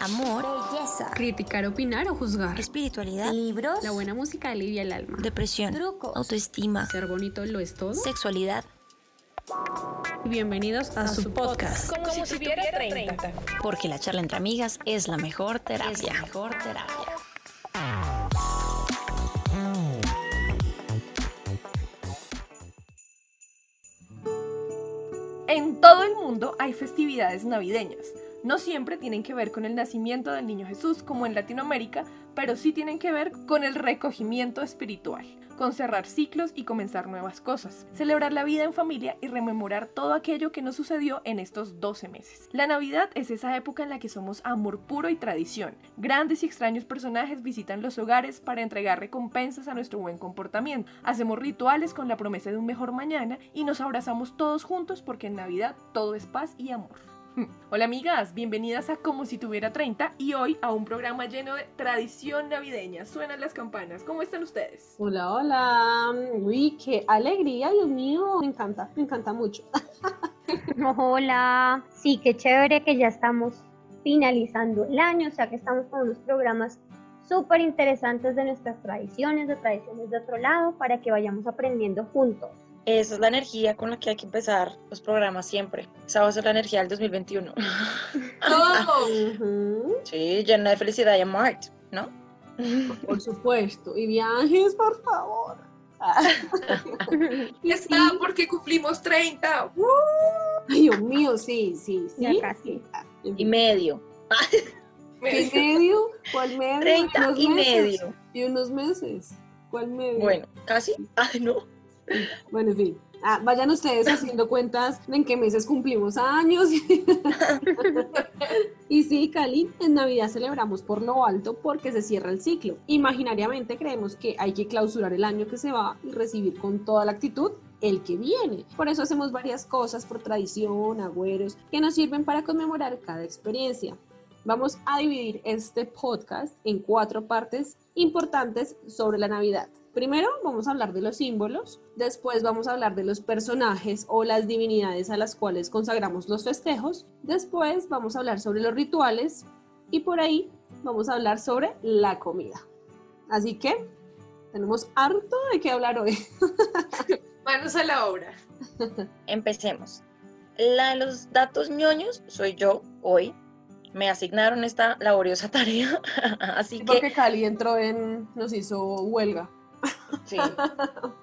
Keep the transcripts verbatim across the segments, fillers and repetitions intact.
amor, belleza, criticar, opinar o juzgar, espiritualidad, libros, la buena música alivia el alma, depresión, trucos, autoestima, ser bonito lo es todo, sexualidad. Bienvenidos a, a su podcast, podcast. Como, como si, si tuviera treinta. Porque la charla entre amigas es la mejor terapia. Es la mejor terapia. En todo el mundo hay festividades navideñas. No siempre tienen que ver con el nacimiento del niño Jesús, como en Latinoamérica, pero sí tienen que ver con el recogimiento espiritual, con cerrar ciclos y comenzar nuevas cosas, celebrar la vida en familia y rememorar todo aquello que nos sucedió en estos doce meses. La Navidad es esa época en la que somos amor puro y tradición. Grandes y extraños personajes visitan los hogares para entregar recompensas a nuestro buen comportamiento. Hacemos rituales con la promesa de un mejor mañana y nos abrazamos todos juntos porque en Navidad todo es paz y amor. Hola amigas, bienvenidas a Como si tuviera treinta y hoy a un programa lleno de tradición navideña. Suenan las campanas, ¿cómo están ustedes? Hola, hola, uy, qué alegría, Dios mío, me encanta, me encanta mucho. Hola, sí, qué chévere que ya estamos finalizando el año, o sea que estamos con unos programas súper interesantes de nuestras tradiciones, de tradiciones de otro lado, para que vayamos aprendiendo juntos. Esa es la energía con la que hay que empezar los programas siempre. Esa va a ser la energía del dos mil veintiuno. ¡Oh! Uh-huh. Sí, llena de felicidad y amor, ¿no? Por supuesto. Y viajes, por favor. Ya está, sí. Porque cumplimos treinta. ¡Uh! Ay, Dios mío, sí, sí, sí. Ya casi. Y medio. ¿Qué medio? ¿Cuál medio? treinta y meses. medio. Y unos meses. ¿Cuál medio? Bueno, casi. Ay, no. Bueno, en fin, ah, vayan ustedes haciendo cuentas en qué meses cumplimos años. Y sí, Cali, en Navidad celebramos por lo alto porque se cierra el ciclo. Imaginariamente creemos que hay que clausurar el año que se va y recibir con toda la actitud el que viene. Por eso hacemos varias cosas por tradición, agüeros, que nos sirven para conmemorar cada experiencia. Vamos a dividir este podcast en cuatro partes importantes sobre la Navidad. Primero vamos a hablar de los símbolos, después vamos a hablar de los personajes o las divinidades a las cuales consagramos los festejos, después vamos a hablar sobre los rituales y por ahí vamos a hablar sobre la comida. Así que tenemos harto de qué hablar hoy. Manos a la obra. Empecemos. La de los datos ñoños soy yo hoy. Me asignaron esta laboriosa tarea, así sí, que... Porque Cali entró en... nos hizo huelga. Sí.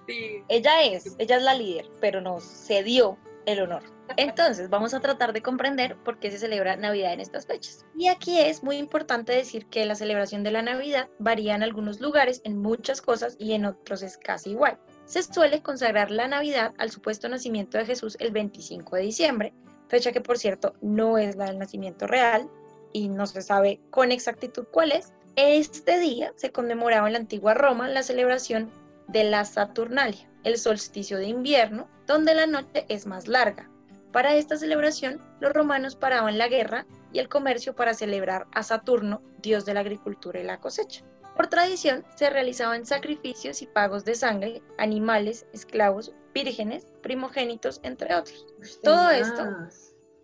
Sí. Ella es, ella es la líder, pero nos cedió el honor. Entonces, vamos a tratar de comprender por qué se celebra Navidad en estas fechas. Y aquí es muy importante decir que la celebración de la Navidad varía en algunos lugares, en muchas cosas, y en otros es casi igual. Se suele consagrar la Navidad al supuesto nacimiento de Jesús el veinticinco de diciembre, fecha que, por cierto, no es la del nacimiento real y no se sabe con exactitud cuál es. Este día se conmemoraba en la antigua Roma la celebración de la Saturnalia, el solsticio de invierno, donde la noche es más larga. Para esta celebración, los romanos paraban la guerra y el comercio para celebrar a Saturno, dios de la agricultura y la cosecha. Por tradición, se realizaban sacrificios y pagos de sangre, animales, esclavos, vírgenes, primogénitos, entre otros. Todo esto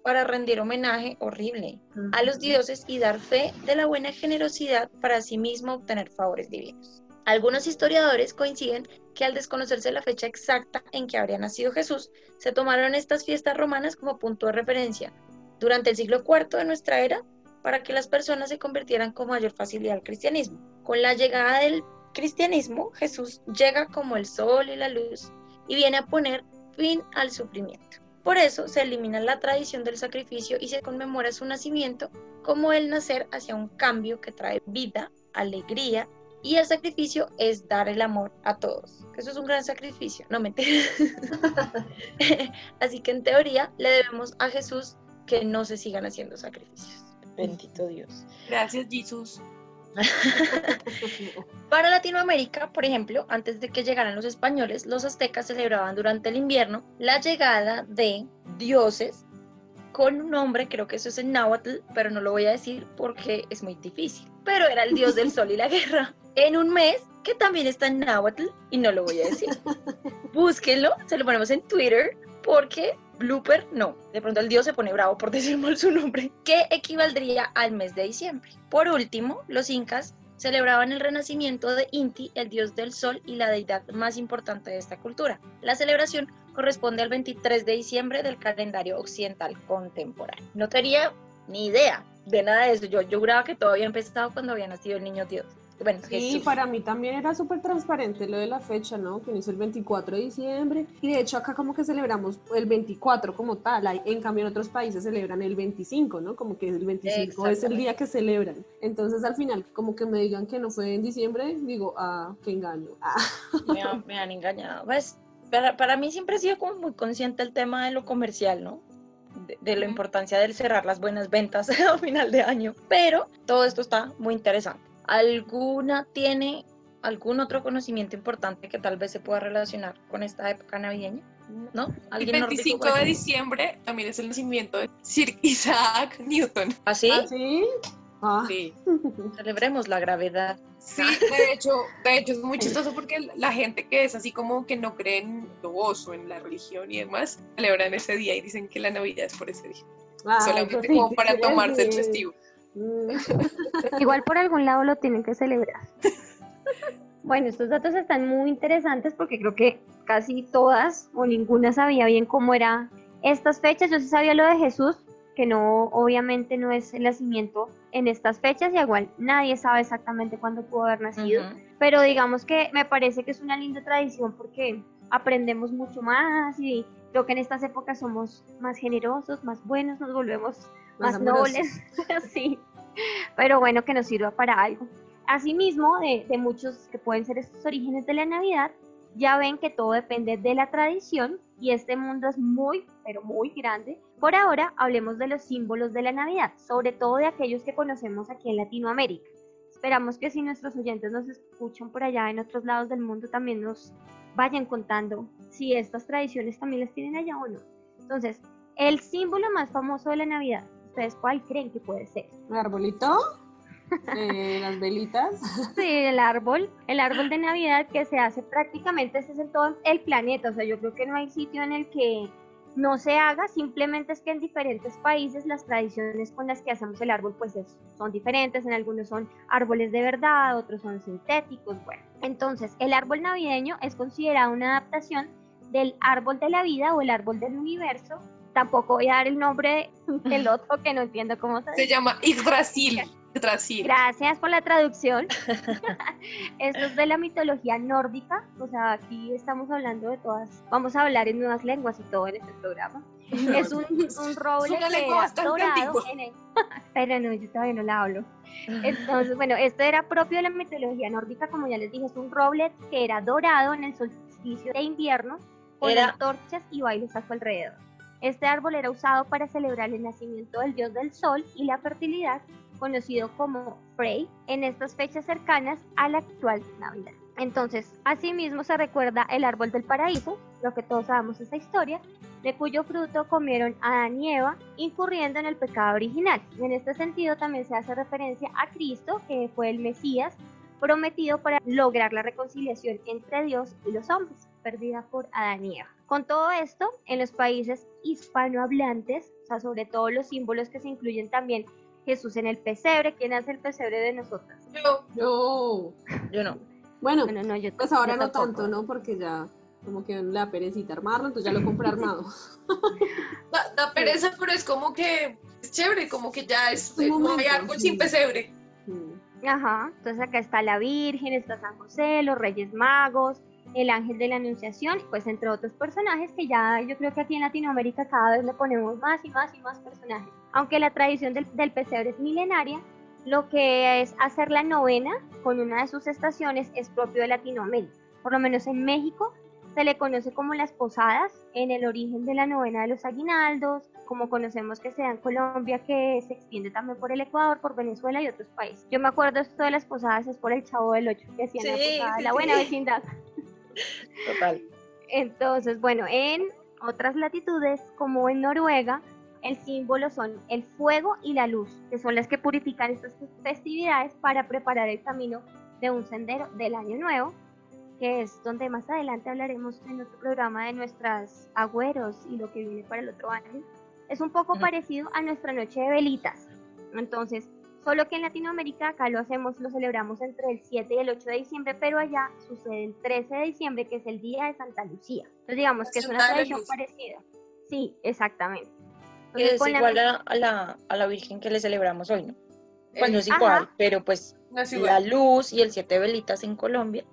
para rendir homenaje horrible a los dioses y dar fe de la buena generosidad para sí mismo obtener favores divinos. Algunos historiadores coinciden que al desconocerse la fecha exacta en que habría nacido Jesús, se tomaron estas fiestas romanas como punto de referencia durante el siglo cuarto de nuestra era para que las personas se convirtieran con mayor facilidad al cristianismo. Con la llegada del cristianismo, Jesús llega como el sol y la luz y viene a poner fin al sufrimiento. Por eso se elimina la tradición del sacrificio y se conmemora su nacimiento como el nacer hacia un cambio que trae vida, alegría, y el sacrificio es dar el amor a todos. Eso es un gran sacrificio, no mentira. Así que en teoría le debemos a Jesús que no se sigan haciendo sacrificios. Bendito Dios. Gracias, Jesús. Para Latinoamérica, por ejemplo, antes de que llegaran los españoles, los aztecas celebraban durante el invierno la llegada de dioses con un nombre, creo que eso es en náhuatl, pero no lo voy a decir porque es muy difícil, pero era el dios del sol y la guerra, en un mes que también está en náhuatl y no lo voy a decir. Búsquenlo, se lo ponemos en Twitter porque blooper, no, de pronto el dios se pone bravo por decir mal su nombre, que equivaldría al mes de diciembre. Por último, los incas celebraban el renacimiento de Inti, el dios del sol y la deidad más importante de esta cultura. La celebración corresponde al veintitrés de diciembre del calendario occidental contemporáneo. No tenía ni idea de nada de eso, yo, yo juraba que todo había empezado cuando había nacido el niño dios. Bueno, sí, para mí también era súper transparente lo de la fecha, ¿no? Que inició el veinticuatro de diciembre, y de hecho acá como que celebramos el veinticuatro como tal, en cambio en otros países celebran el veinticinco, ¿no? Como que el veinticinco es el día que celebran, entonces al final como que me digan que no fue en diciembre, digo, ah, qué engaño. Ah. Me, me han engañado, pues para, para mí siempre ha sido como muy consciente el tema de lo comercial, ¿no? De, de la importancia del cerrar las buenas ventas a final de año, pero todo esto está muy interesante. ¿Alguna tiene algún otro conocimiento importante que tal vez se pueda relacionar con esta época navideña? ¿No? El veinticinco de diciembre también es el nacimiento de Sir Isaac Newton. ¿Ah, sí? ¿Ah, sí? Ah. Sí. Celebremos la gravedad. Sí, de hecho, de hecho es muy chistoso porque la gente que es así como que no cree en lo oso, en la religión y demás, celebran ese día y dicen que la Navidad es por ese día. Ah, solamente como sí, para tomarse el festivo. Igual por algún lado lo tienen que celebrar. Bueno, estos datos están muy interesantes porque creo que casi todas o ninguna sabía bien cómo eran estas fechas. Yo sí sabía lo de Jesús, que no, obviamente no es el nacimiento en estas fechas, y igual nadie sabe exactamente cuándo pudo haber nacido, uh-huh. Pero digamos que me parece que es una linda tradición porque aprendemos mucho más y creo que en estas épocas somos más generosos, más buenos, nos volvemos más nobles, sí, pero bueno, que nos sirva para algo. Asimismo, de, de muchos que pueden ser estos orígenes de la Navidad, ya ven que todo depende de la tradición y este mundo es muy, pero muy grande. Por ahora, hablemos de los símbolos de la Navidad, sobre todo de aquellos que conocemos aquí en Latinoamérica. Esperamos que si nuestros oyentes nos escuchan por allá en otros lados del mundo, también nos vayan contando si estas tradiciones también las tienen allá o no. Entonces, el símbolo más famoso de la Navidad, ¿ustedes cuál creen que puede ser? ¿El arbolito? Eh, ¿Las velitas? Sí, el árbol, el árbol de Navidad que se hace prácticamente, este es en todo el planeta, o sea, yo creo que no hay sitio en el que no se haga, simplemente es que en diferentes países las tradiciones con las que hacemos el árbol pues es, son diferentes, en algunos son árboles de verdad, otros son sintéticos, bueno. Entonces, el árbol navideño es considerado una adaptación del árbol de la vida o el árbol del universo. Tampoco voy a dar el nombre del otro que no entiendo cómo se dice. Se llama Yggdrasil. Yggdrasil. Gracias por la traducción. Esto es de la mitología nórdica, o sea, aquí estamos hablando de todas, vamos a hablar en nuevas lenguas y todo en este programa. No, es un, un roble es que era dorado en el... Pero no, yo todavía no la hablo. Entonces, bueno, esto era propio de la mitología nórdica, como ya les dije, es un roble que era dorado en el solsticio de invierno, con era... antorchas y bailes a su alrededor. Este árbol era usado para celebrar el nacimiento del dios del sol y la fertilidad, conocido como Frey, en estas fechas cercanas a la actual Navidad. Entonces, asimismo se recuerda el árbol del paraíso, lo que todos sabemos esa historia, de cuyo fruto comieron Adán y Eva, incurriendo en el pecado original. En este sentido también se hace referencia a Cristo, que fue el Mesías prometido para lograr la reconciliación entre Dios y los hombres, perdida por Adán y Eva. Con todo esto, en los países hispanohablantes, o sea, sobre todo los símbolos que se incluyen también, Jesús en el pesebre, ¿quién hace el pesebre de nosotras? Yo. Yo. Yo no. Bueno, bueno no, yo pues ahora no tanto, ¿no? Porque ya como que la perecita armarlo, entonces ya lo compré armado. da, da pereza, sí. Pero es como que es chévere, como que ya es, es momento, no hay árbol sí. Sin pesebre. Sí. Ajá, entonces acá está la Virgen, está San José, los Reyes Magos, el ángel de la anunciación, pues entre otros personajes que ya yo creo que aquí en Latinoamérica cada vez le ponemos más y más y más personajes. Aunque la tradición del, del pesebre es milenaria, lo que es hacer la novena con una de sus estaciones es propio de Latinoamérica. Por lo menos en México se le conoce como las posadas, en el origen de la novena de los aguinaldos, como conocemos que se da en Colombia, que se extiende también por el Ecuador, por Venezuela y otros países. Yo me acuerdo esto de las posadas es por el Chavo del Ocho, que hacían sí, la posada, sí, la buena sí. Vecindad. Total. Entonces, bueno, en otras latitudes como en Noruega, el símbolo son el fuego y la luz, que son las que purifican estas festividades para preparar el camino de un sendero del año nuevo, que es donde más adelante hablaremos en nuestro programa de nuestros agüeros y lo que viene para el otro año, es un poco uh-huh. parecido a nuestra noche de velitas. Entonces, solo que en Latinoamérica acá lo hacemos, lo celebramos entre el siete y el ocho de diciembre, pero allá sucede el trece de diciembre, que es el día de Santa Lucía. Entonces digamos que es una tradición parecida. Sí, exactamente. Entonces, que es igual la... A, la, a la Virgen que le celebramos hoy, ¿no? Pues no es igual, ajá. pero pues no la luz y el siete velitas en Colombia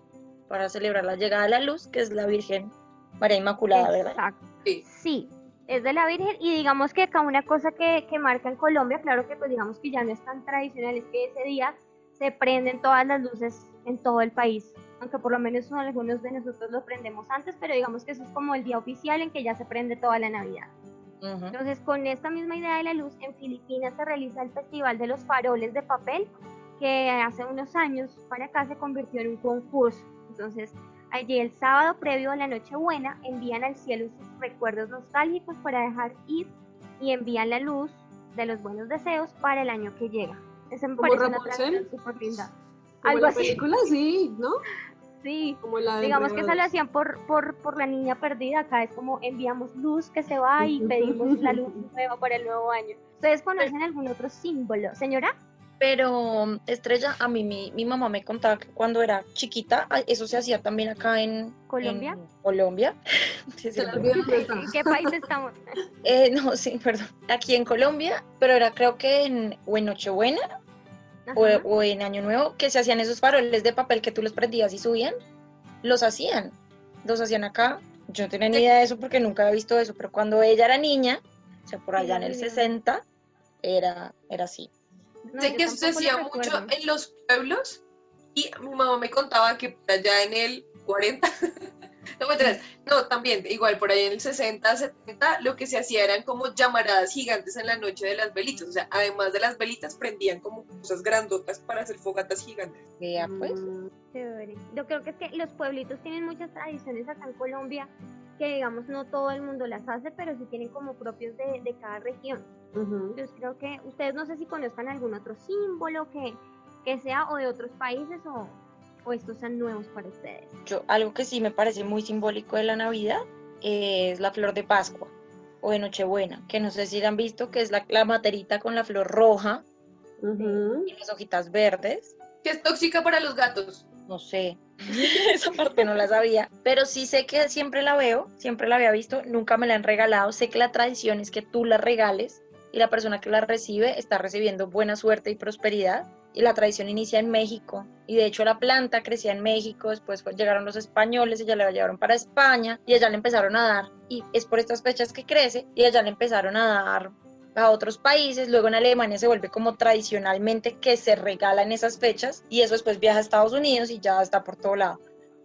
para celebrar la llegada de la luz, que es la Virgen María Inmaculada, exacto. ¿verdad? Sí. sí, es de la Virgen, y digamos que acá una cosa que, que marca en Colombia, claro que pues digamos que ya no es tan tradicional, es que ese día se prenden todas las luces en todo el país, aunque por lo menos algunos de nosotros los prendemos antes, pero digamos que eso es como el día oficial en que ya se prende toda la Navidad. Entonces, con esta misma idea de la luz, en Filipinas se realiza el Festival de los Faroles de Papel, que hace unos años para acá se convirtió en un concurso. Entonces, allí el sábado previo a la Nochebuena envían al cielo sus recuerdos nostálgicos para dejar ir y envían la luz de los buenos deseos para el año que llega. Esa me parece una tradición súper linda. Algo así. Película, sí, ¿no? Sí, digamos que se lo hacían por, por, por la niña perdida. Acá es como enviamos luz que se va y pedimos la luz nueva para el nuevo año. ¿Ustedes conocen algún otro símbolo, señora? Pero, Estrella, a mí mi, mi mamá me contaba que cuando era chiquita, eso se hacía también acá en Colombia. En Colombia. Sí, sí, ¿en qué país estamos? eh, no, sí, perdón. Aquí en Colombia, pero era creo que en, o en Nochebuena. O, o en Año Nuevo, que se hacían esos faroles de papel que tú los prendías y subían, los hacían, los hacían acá. Yo no tenía ni idea de eso porque nunca había visto eso, pero cuando ella era niña, o sea, por allá en el sesenta, era, era así. No, sé que eso se hacía mucho en los pueblos, y mi mamá me contaba que por allá en el cuarenta, no, no, también, igual por allá en el sesenta, setenta, lo que se hacía eran como llamaradas gigantes en la noche de las velitas. O sea, además de las velitas, prendían como cosas grandotas para hacer fogatas gigantes. Ya, pues. Yo creo que es que los pueblitos tienen muchas tradiciones acá en Colombia, que digamos no todo el mundo las hace, pero sí tienen como propios de, de cada región. Uh-huh. Yo creo que ustedes no sé si conozcan algún otro símbolo que, que sea o de otros países o... o estos son nuevos para ustedes. Yo, algo que sí me parece muy simbólico de la Navidad es la flor de Pascua o de Nochebuena, que no sé si la han visto, que es la, la materita con la flor roja uh-huh. y las hojitas verdes. Que es tóxica para los gatos. No sé, esa parte no la sabía, pero sí sé que siempre la veo, siempre la había visto, nunca me la han regalado. Sé que la tradición es que tú la regales y la persona que la recibe está recibiendo buena suerte y prosperidad. Y la tradición inicia en México, y de hecho la planta crecía en México, después llegaron los españoles, ella la llevaron para España, y allá le empezaron a dar, y es por estas fechas que crece, y allá le empezaron a dar a otros países, luego en Alemania se vuelve como tradicionalmente que se regala en esas fechas, y eso después viaja a Estados Unidos y ya está por todo lado.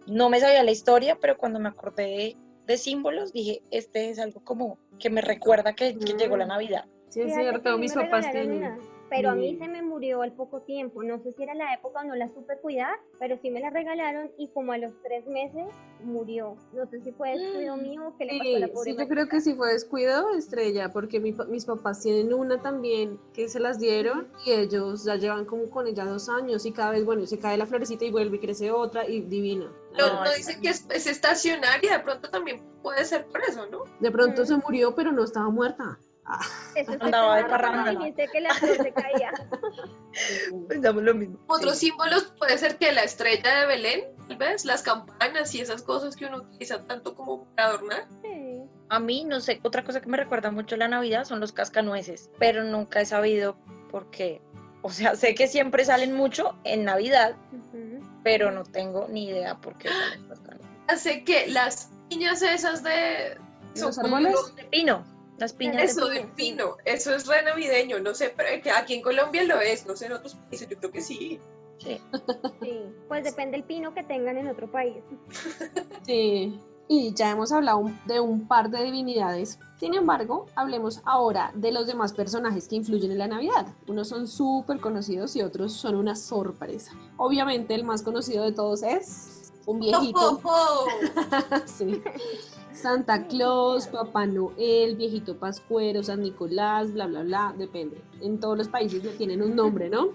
No me sabía la historia, pero cuando me acordé de, de símbolos, dije, este es algo como que me recuerda que, que mm. llegó la Navidad. Sí, es cierto, mis papás tienen... Pero a mí se me murió al poco tiempo, no sé si era la época o no la supe cuidar, pero sí me la regalaron y como a los tres meses murió. No sé si fue descuido mío o qué le sí, pasó a la pobre. Sí, yo marica. Creo que sí fue descuido, Estrella, porque mi, mis papás tienen una también que se las dieron y ellos ya llevan como con ella dos años y cada vez, bueno, se cae la florecita y vuelve y crece otra y divina. No, no dicen que es, es estacionaria, de pronto también puede ser por eso, ¿no? De pronto mm. se murió, pero no estaba muerta. Ah, eso es andaba de parranda. Dijiste que la flor se caía. Pensamos lo mismo. Otros sí. símbolos puede ser que la estrella de Belén, tal vez, las campanas y esas cosas que uno utiliza tanto como para adornar. Sí. A mí, no sé, otra cosa que me recuerda mucho la Navidad son los cascanueces, pero nunca he sabido por qué. O sea, sé que siempre salen mucho en Navidad, uh-huh. pero no tengo ni idea por qué salen cascanueces. Sé que las piñas esas de... ¿Los árboles? De pino. Las piñas eso de pino, pino. Eso es re navideño, no sé, pero aquí en Colombia lo es, no sé en otros países, yo creo que sí. Sí, sí. Pues depende el pino que tengan en otro país. Sí, y ya hemos hablado de un par de divinidades, sin embargo, hablemos ahora de los demás personajes que influyen en la Navidad. Unos son súper conocidos y otros son una sorpresa. Obviamente el más conocido de todos es un viejito. Oh, oh, oh. Sí. Santa Claus, Papá Noel, Viejito Pascuero, San Nicolás, bla, bla, bla, depende. En todos los países le tienen un nombre, ¿no?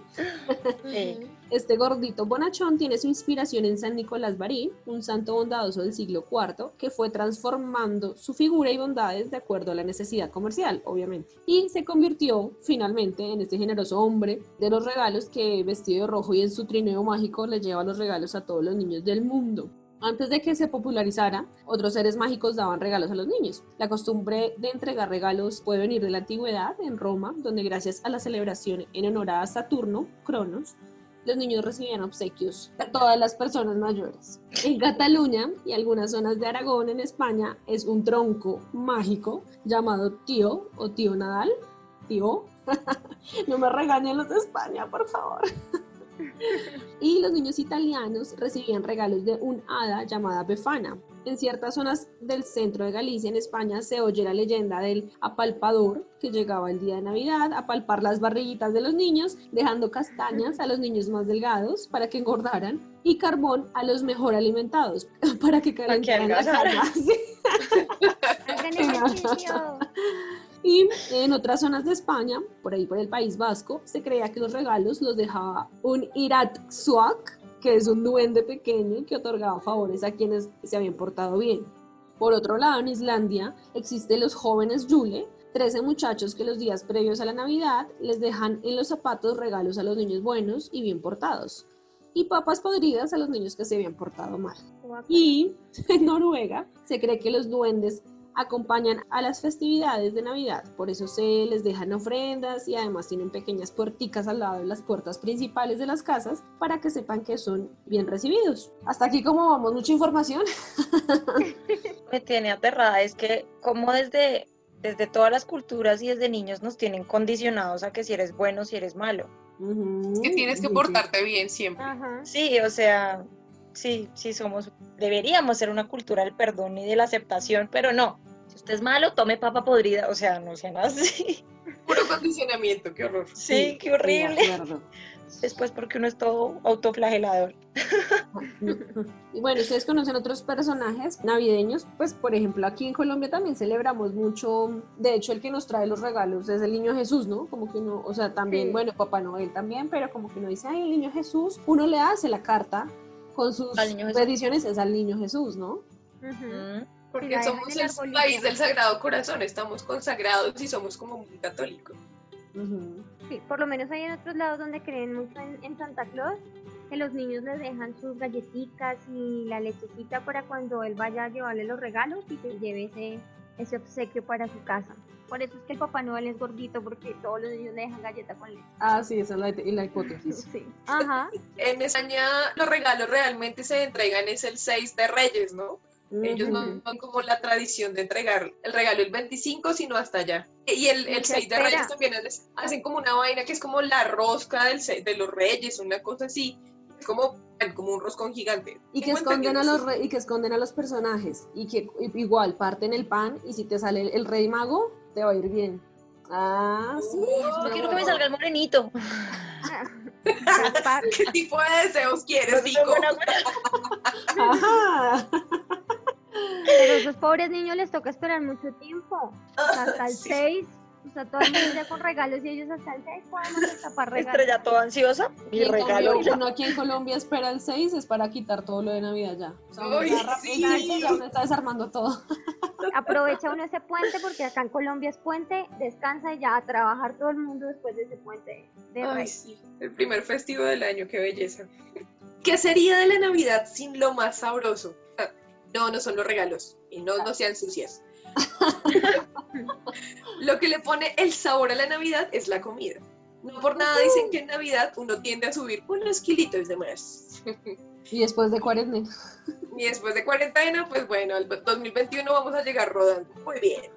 Sí. Este gordito bonachón tiene su inspiración en San Nicolás Barí, un santo bondadoso del siglo cuarto, que fue transformando su figura y bondades de acuerdo a la necesidad comercial, obviamente. Y se convirtió, finalmente, en este generoso hombre de los regalos que, vestido de rojo y en su trineo mágico, le lleva los regalos a todos los niños del mundo. Antes de que se popularizara, otros seres mágicos daban regalos a los niños. La costumbre de entregar regalos puede venir de la antigüedad en Roma, donde gracias a la celebración en honor a Saturno, Cronos, los niños recibían obsequios a todas las personas mayores. En Cataluña y algunas zonas de Aragón en España es un tronco mágico llamado tío o tío Nadal. Tío, no me regañen los de España, por favor. Y los niños italianos recibían regalos de un hada llamada Befana. En ciertas zonas del centro de Galicia, en España, se oye la leyenda del apalpador, que llegaba el día de Navidad a palpar las barriguitas de los niños, dejando castañas a los niños más delgados para que engordaran y carbón a los mejor alimentados para que calentaran la carne. Y en otras zonas de España, por ahí por el País Vasco, se creía que los regalos los dejaba un iratxoak, que es un duende pequeño que otorgaba favores a quienes se habían portado bien. Por otro lado, en Islandia existen los jóvenes Yule, trece muchachos que los días previos a la Navidad les dejan en los zapatos regalos a los niños buenos y bien portados, y papas podridas a los niños que se habían portado mal. Y en Noruega se cree que los duendes acompañan a las festividades de Navidad, por eso se les dejan ofrendas y además tienen pequeñas puerticas al lado de las puertas principales de las casas para que sepan que son bien recibidos. Hasta aquí como vamos, mucha información. Me tiene aterrada, es que como desde, desde todas las culturas y desde niños nos tienen condicionados a que si eres bueno, si eres malo. Uh-huh. Que tienes que portarte bien siempre. Uh-huh. Sí, o sea... Sí, sí somos, deberíamos ser una cultura del perdón y de la aceptación, pero no, si usted es malo, tome papa podrida, o sea, no sean así. Puro condicionamiento, qué horror. Sí, sí, qué horrible. Después porque uno es todo autoflagelador. Y bueno, ustedes conocen otros personajes navideños, pues por ejemplo aquí en Colombia también celebramos mucho, de hecho el que nos trae los regalos es el niño Jesús, ¿no? Como que uno, o sea, también, sí. Bueno, Papá Noel también, pero como que uno dice, ay, el niño Jesús, uno le hace la carta con sus tradiciones es al niño Jesús, ¿no? Uh-huh. Porque somos el, el país del Sagrado Corazón, estamos consagrados y somos como muy católicos. Uh-huh. Sí, por lo menos hay en otros lados donde creen mucho en, en Santa Claus, que los niños les dejan sus galletitas y la lechecita para cuando él vaya a llevarle los regalos y se lleve ese, ese obsequio para su casa. Por eso es que el Papá Noel es gordito, porque todos los niños le dejan galleta con leche. Ah, sí, esa es la, la hipótesis. Sí. Ajá. En España los regalos realmente se entregan es el seis de Reyes, ¿no? Uh-huh. Ellos no son como la tradición de entregar el regalo el veinticinco, sino hasta allá. Y el, el seis de Reyes también hacen como una vaina que es como la rosca del seis, de los Reyes, una cosa así. Es como, como un roscón gigante. Y que, esconden a los re, y que esconden a los personajes. Y que igual parten el pan y si te sale el, el Rey Mago... te va a ir bien. Ah, sí. No, quiero que me salga el morenito. ¿Qué tipo de deseos quieres, Nico? Ajá. Pero a esos pobres niños les toca esperar mucho tiempo. Hasta el seis. Sí. O sea, todo el mundo ya con regalos y ellos hasta el seis pueden destapar regalos. Estrella toda ansiosa y regalo. Uno aquí en Colombia espera el seis, es para quitar todo lo de Navidad ya. O sea, uy, sí. Y ya uno está desarmando todo. Aprovecha uno ese puente porque acá en Colombia es puente, descansa y ya a trabajar todo el mundo después de ese puente de Ay, Reyes. Sí. El primer festivo del año, qué belleza. ¿Qué sería de la Navidad sin lo más sabroso? No, no son los regalos y no, no sean sucias. Lo que le pone el sabor a la Navidad es la comida. No por nada dicen que en Navidad uno tiende a subir unos kilitos de más. Y después de cuarentena. Y después de cuarentena, pues bueno, el dos mil veintiuno vamos a llegar rodando. Muy bien.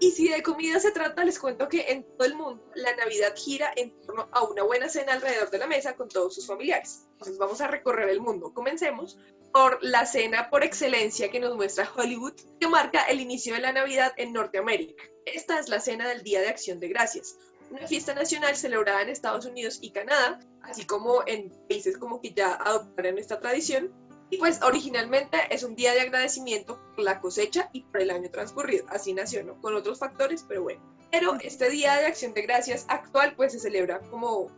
Y si de comida se trata, les cuento que en todo el mundo la Navidad gira en torno a una buena cena alrededor de la mesa con todos sus familiares. Entonces vamos a recorrer el mundo. Comencemos por la cena por excelencia que nos muestra Hollywood, que marca el inicio de la Navidad en Norteamérica. Esta es la cena del Día de Acción de Gracias, una fiesta nacional celebrada en Estados Unidos y Canadá, así como en países como que ya adoptaron esta tradición, Y pues originalmente es un día de agradecimiento por la cosecha y por el año transcurrido, así nació, ¿no? Con otros factores, pero bueno. Pero este Día de Acción de Gracias actual pues se celebra como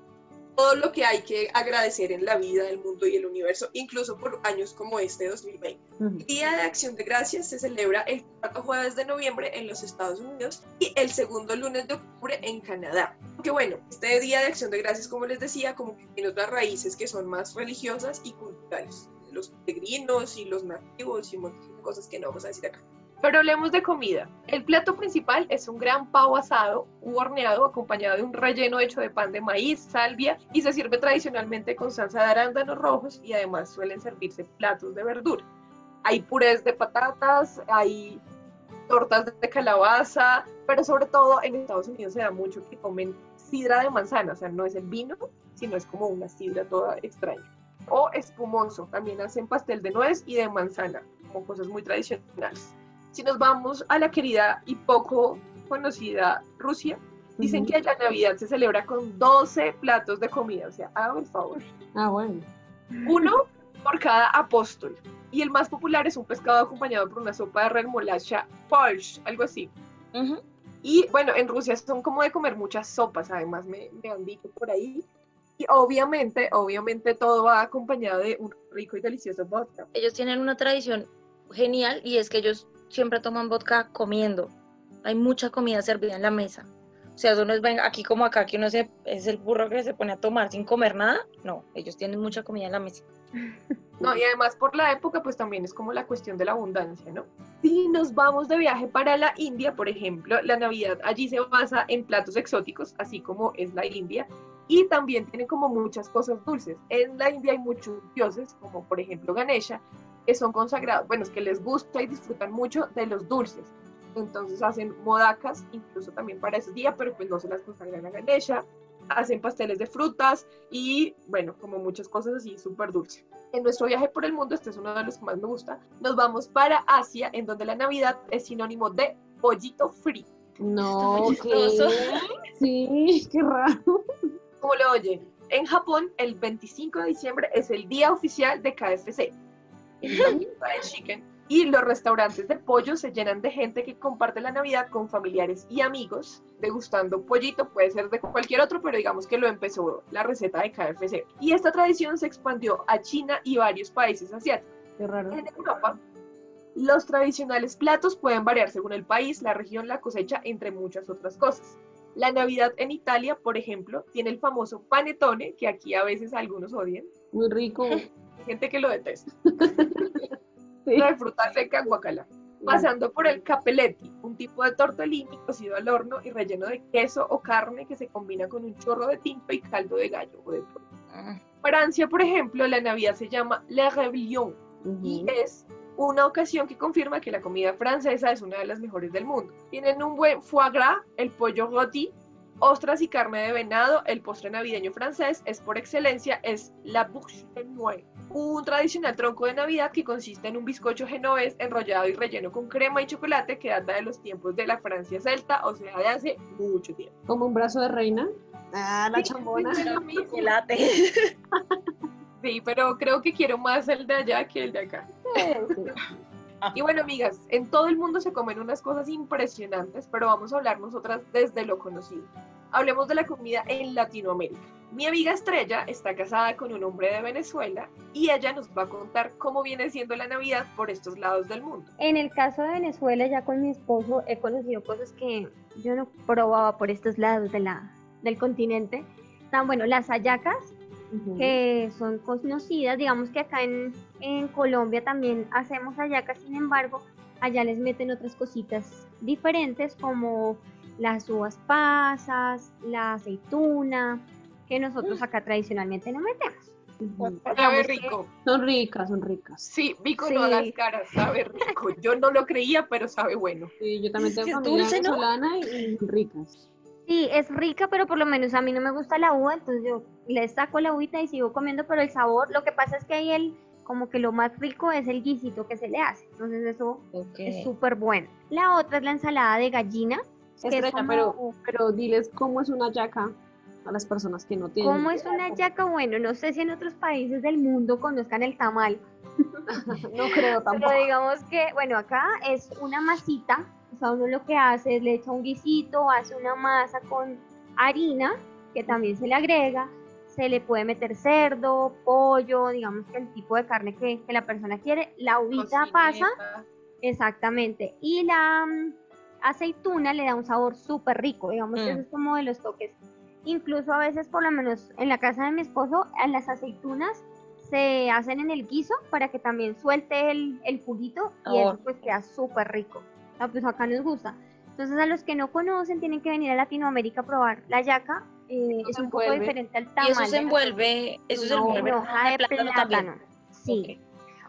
todo lo que hay que agradecer en la vida, el mundo y el universo, incluso por años como este dos mil veinte. El Día de Acción de Gracias se celebra el cuarto jueves de noviembre en los Estados Unidos y el segundo lunes de octubre en Canadá. Aunque bueno, este Día de Acción de Gracias, como les decía, como que tiene otras raíces que son más religiosas y culturales. Los peregrinos y los nativos y un montón de cosas que no vamos a decir acá. Pero hablemos de comida. El plato principal es un gran pavo asado u horneado acompañado de un relleno hecho de pan de maíz, salvia, y se sirve tradicionalmente con salsa de arándanos rojos, y además suelen servirse platos de verdura. Hay purés de patatas, hay tortas de calabaza, pero sobre todo en Estados Unidos se da mucho que comen sidra de manzana, o sea, no es el vino, sino es como una sidra toda extraña. O espumoso, también hacen pastel de nuez y de manzana, como cosas muy tradicionales. Si nos vamos a la querida y poco conocida Rusia, dicen que la Navidad se celebra con doce platos de comida, o sea, hágame el favor. Ah, bueno. Uno por cada apóstol. Y el más popular es un pescado acompañado por una sopa de remolacha, polsh, algo así. Uh-huh. Y bueno, en Rusia son como de comer muchas sopas, además me, me han dicho por ahí. Y obviamente, obviamente todo va acompañado de un rico y delicioso vodka. Ellos tienen una tradición genial y es que ellos siempre toman vodka comiendo. Hay mucha comida servida en la mesa. O sea, uno es aquí como acá, que uno se, es el burro que se pone a tomar sin comer nada. No, ellos tienen mucha comida en la mesa. No, y además por la época, pues también es como la cuestión de la abundancia, ¿no? Si nos vamos de viaje para la India, por ejemplo, la Navidad allí se basa en platos exóticos, así como es la India. Y también tienen como muchas cosas dulces. En la India hay muchos dioses, como por ejemplo Ganesha, que son consagrados, bueno, es que les gusta y disfrutan mucho de los dulces. Entonces hacen modacas, incluso también para ese día, pero pues no se las consagran a Ganesha. Hacen pasteles de frutas y, bueno, como muchas cosas así, súper dulce. En nuestro viaje por el mundo, este es uno de los que más me gusta, nos vamos para Asia, en donde la Navidad es sinónimo de pollito frito. No, qué... sí, qué raro. ¿Cómo lo oyen? En Japón, el veinticinco de diciembre es el día oficial de K F C. Y los restaurantes de pollo se llenan de gente que comparte la Navidad con familiares y amigos, degustando pollito, puede ser de cualquier otro, pero digamos que lo empezó la receta de K F C. Y esta tradición se expandió a China y varios países asiáticos. Qué raro. En Europa, los tradicionales platos pueden variar según el país, la región, la cosecha, entre muchas otras cosas. La Navidad en Italia, por ejemplo, tiene el famoso panettone, que aquí a veces algunos odian. Muy rico. Gente que lo detesta. Sí. La de fruta seca, guacala. Sí. Pasando por el capelletti, un tipo de tortellini cocido al horno y relleno de queso o carne que se combina con un chorro de tinto y caldo de gallo o de pollo. Ah. Francia, por ejemplo, la Navidad se llama La Réveillon, uh-huh, y es una ocasión que confirma que la comida francesa es una de las mejores del mundo. Tienen un buen foie gras, el pollo rôti, ostras y carne de venado. El postre navideño francés es por excelencia, es la bûche de noix, un tradicional tronco de Navidad que consiste en un bizcocho genovés enrollado y relleno con crema y chocolate que data de los tiempos de la Francia celta, o sea, de hace mucho tiempo. ¿Como un brazo de reina? Ah, la sí, chambona. Chocolate. Sí, pero creo que quiero más el de allá que el de acá. Y bueno, amigas, en todo el mundo se comen unas cosas impresionantes, pero vamos a hablar nosotras desde lo conocido. Hablemos de la comida en Latinoamérica. Mi amiga Estrella está casada con un hombre de Venezuela y ella nos va a contar cómo viene siendo la Navidad por estos lados del mundo. En el caso de Venezuela, ya con mi esposo he conocido cosas que yo no probaba por estos lados de la, del continente. Tan bueno, las hallacas, uh-huh, que son conocidas, digamos que acá en, en Colombia también hacemos hallacas, sin embargo, allá les meten otras cositas diferentes como las uvas pasas, la aceituna, que nosotros acá tradicionalmente no metemos. Uh-huh. Sabe rico. Son ricas, son ricas. Sí, vi con todas las caras, sabe rico. Yo no lo creía, pero sabe bueno. Sí, yo también tengo familia venezolana, ¿no? Y ricas. Sí, es rica, pero por lo menos a mí no me gusta la uva, entonces yo le saco la uvita y sigo comiendo, pero el sabor, lo que pasa es que ahí el, como que lo más rico es el guisito que se le hace, entonces eso okay. Es súper bueno. La otra es la ensalada de gallina. Estrella, es como, pero, pero diles cómo es una hallaca. a las personas que no tienen. ¿Cómo es una yaca? Bueno, no sé si en otros países del mundo conozcan el tamal. No creo tampoco. Pero digamos que, bueno, acá es una masita, o sea, uno lo que hace es le echa un guisito, hace una masa con harina, que también se le agrega, se le puede meter cerdo, pollo, digamos que el tipo de carne que, que la persona quiere, la uvita pasa, exactamente, y la aceituna le da un sabor súper rico, digamos, mm. que eso es como de los toques. Incluso a veces, por lo menos en la casa de mi esposo, las aceitunas se hacen en el guiso para que también suelte el, el juguito y oh. eso pues queda súper rico. O sea, pues acá nos gusta. Entonces a los que no conocen tienen que venir a Latinoamérica a probar la yaca, eh, es un envuelve. poco diferente al tamal. Y eso se envuelve, eso no, se envuelve en hoja de plátano, plátano. También. Sí. Okay.